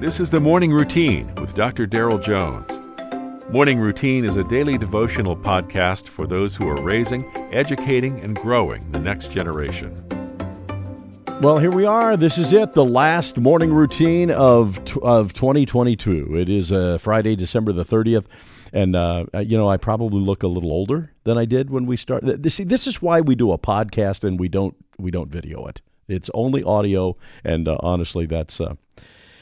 This is The Morning Routine with Dr. Daryl Jones. Morning Routine is a daily devotional podcast for those who are raising, educating, and growing the next generation. Well, here we are. This is it, the last morning routine of 2022. It is Friday, December the 30th, and I probably look a little older than I did when we started. See, this is why we do a podcast and we don't video it. It's only audio, and honestly, that's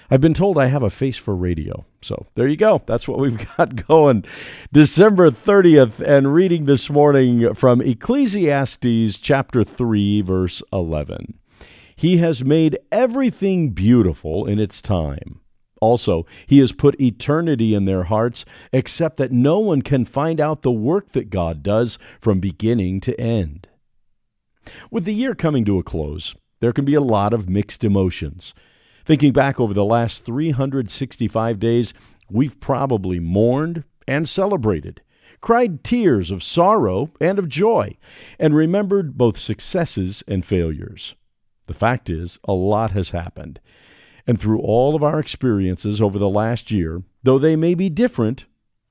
I've been told I have a face for radio. So there you go. That's what we've got going. December 30th, and reading this morning from Ecclesiastes chapter 3, verse 11. He has made everything beautiful in its time. Also, he has put eternity in their hearts, except that no one can find out the work that God does from beginning to end. With the year coming to a close, there can be a lot of mixed emotions. Thinking back over the last 365 days, we've probably mourned and celebrated, cried tears of sorrow and of joy, and remembered both successes and failures. The fact is, a lot has happened. And through all of our experiences over the last year, though they may be different,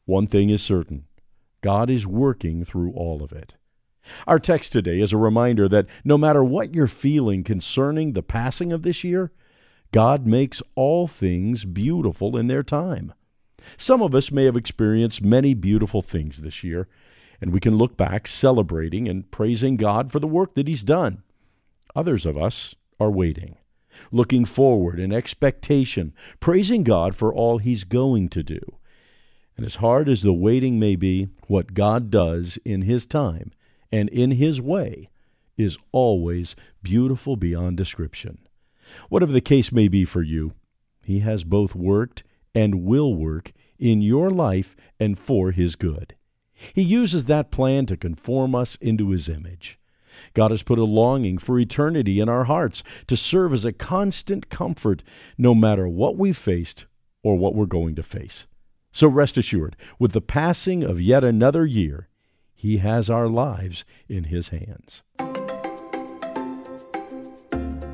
one thing is certain: God is working through all of it. Our text today is a reminder that no matter what you're feeling concerning the passing of this year, God makes all things beautiful in their time. Some of us may have experienced many beautiful things this year, and we can look back celebrating and praising God for the work that He's done. Others of us are waiting, looking forward in expectation, praising God for all He's going to do. And as hard as the waiting may be, what God does in His time and in His way is always beautiful beyond description. Whatever the case may be for you, He has both worked and will work in your life and for His good. He uses that plan to conform us into His image. God has put a longing for eternity in our hearts to serve as a constant comfort no matter what we've faced or what we're going to face. So rest assured, with the passing of yet another year, He has our lives in His hands.